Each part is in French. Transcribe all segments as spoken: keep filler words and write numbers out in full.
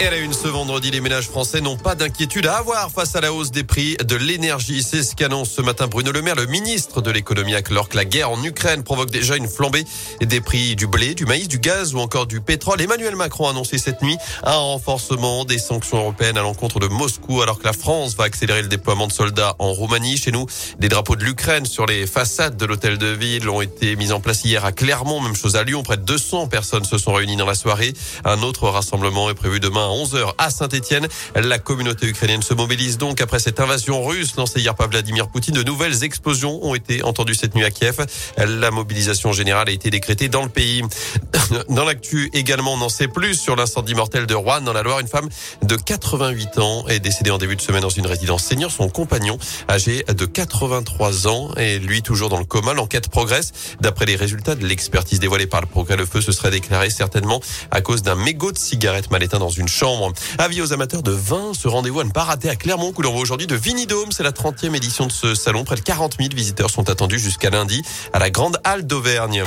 Et à la une ce vendredi, les ménages français n'ont pas d'inquiétude à avoir face à la hausse des prix de l'énergie. C'est ce qu'annonce ce matin Bruno Le Maire, le ministre de l'économie, alors que la guerre en Ukraine provoque déjà une flambée des prix du blé, du maïs, du gaz ou encore du pétrole. Emmanuel Macron a annoncé cette nuit un renforcement des sanctions européennes à l'encontre de Moscou, alors que la France va accélérer le déploiement de soldats en Roumanie. Chez nous, des drapeaux de l'Ukraine sur les façades de l'hôtel de ville ont été mis en place hier à Clermont. Même chose à Lyon, près de deux cents personnes se sont réunies dans la soirée. Un autre rassemblement est prévu demain à onze heures à Saint-Étienne. La communauté ukrainienne se mobilise donc après cette invasion russe lancée hier par Vladimir Poutine. De nouvelles explosions ont été entendues cette nuit à Kiev. La mobilisation générale a été décrétée dans le pays. Dans l'actu également, on n'en sait plus sur l'incendie mortel de Rouen dans la Loire. Une femme de quatre-vingt-huit ans est décédée en début de semaine dans une résidence senior. Son compagnon, âgé de quatre-vingt-trois ans, est lui toujours dans le coma. L'enquête progresse. D'après les résultats de l'expertise dévoilée par le Progrès, le feu se serait déclaré certainement à cause d'un mégot de cigarette mal éteint dans une chambre. Avis aux amateurs de vin, ce rendez-vous à ne pas rater à Clermont, où l'on voit aujourd'hui de Vinidome. C'est la trentième édition de ce salon. Près de quarante mille visiteurs sont attendus jusqu'à lundi à la Grande Halle d'Auvergne.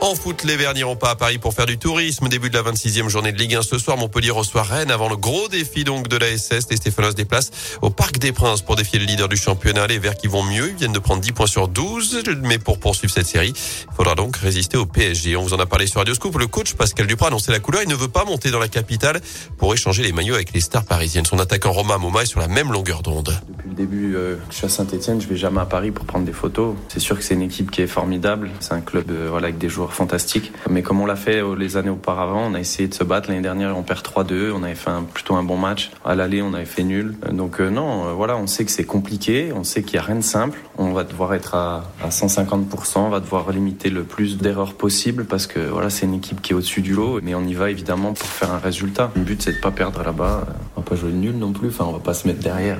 En foot, les Verts n'iront pas à Paris pour faire du tourisme. Début de la vingt-sixième journée de Ligue un ce soir. Montpellier reçoit Rennes avant le gros défi donc de la S S. Les Stéphanois se déplacent au Parc des Princes pour défier le leader du championnat. Les Verts qui vont mieux, ils viennent de prendre dix points sur douze. Mais pour poursuivre cette série, il faudra donc résister au P S G. On vous en a parlé sur Radio Scoop. Le coach Pascal Dupraz a annoncé la couleur. Il ne veut pas monter dans la capitale pour échanger les maillots avec les stars parisiennes. Son attaquant Romain Hamouma est sur la même longueur d'onde. Depuis le début euh, que je suis à Saint-Etienne, je ne vais jamais à Paris pour prendre des photos. C'est sûr que c'est une équipe qui est formidable. C'est un club euh, voilà, avec des joueurs fantastique, mais comme on l'a fait les années auparavant, on a essayé de se battre. L'année dernière on perd trois deux, on avait fait un, plutôt un bon match. À l'aller on avait fait nul, donc euh, non euh, voilà, on sait que c'est compliqué, on sait qu'il n'y a rien de simple, on va devoir être à, à cent cinquante pour cent, on va devoir limiter le plus d'erreurs possible parce que voilà, c'est une équipe qui est au-dessus du lot, mais on y va évidemment pour faire un résultat. Le but c'est de ne pas perdre là-bas, on va pas jouer nul non plus, enfin on va pas se mettre derrière,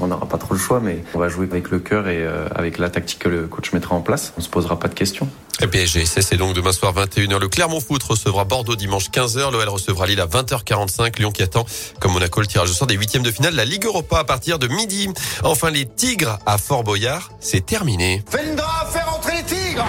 on n'aura pas trop le choix, mais on va jouer avec le cœur et euh, avec la tactique que le coach mettra en place, on se posera pas de questions. Et P S G, c'est donc demain soir vingt et une heures. Le Clermont Foot recevra Bordeaux dimanche quinze heures. L'O L recevra Lille à vingt heures quarante-cinq. Lyon qui attend, comme Monaco, le tirage au sort des huitièmes de finale de la Ligue Europa à partir de midi. Enfin, les Tigres à Fort-Boyard, c'est terminé. Vinidome, faire entrer les Tigres!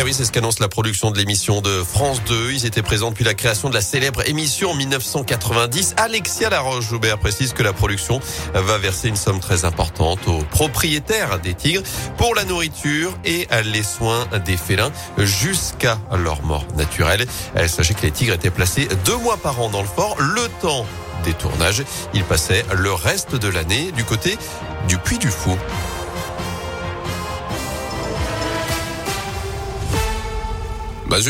Ah oui, c'est ce qu'annonce la production de l'émission de France deux. Ils étaient présents depuis la création de la célèbre émission en dix-neuf cent quatre-vingt-dix. Alexia Laroche-Joubert précise que la production va verser une somme très importante aux propriétaires des tigres pour la nourriture et les soins des félins jusqu'à leur mort naturelle. Sachez que les tigres étaient placés deux mois par an dans le fort. Le temps des tournages, ils passaient le reste de l'année du côté du Puy du Fou.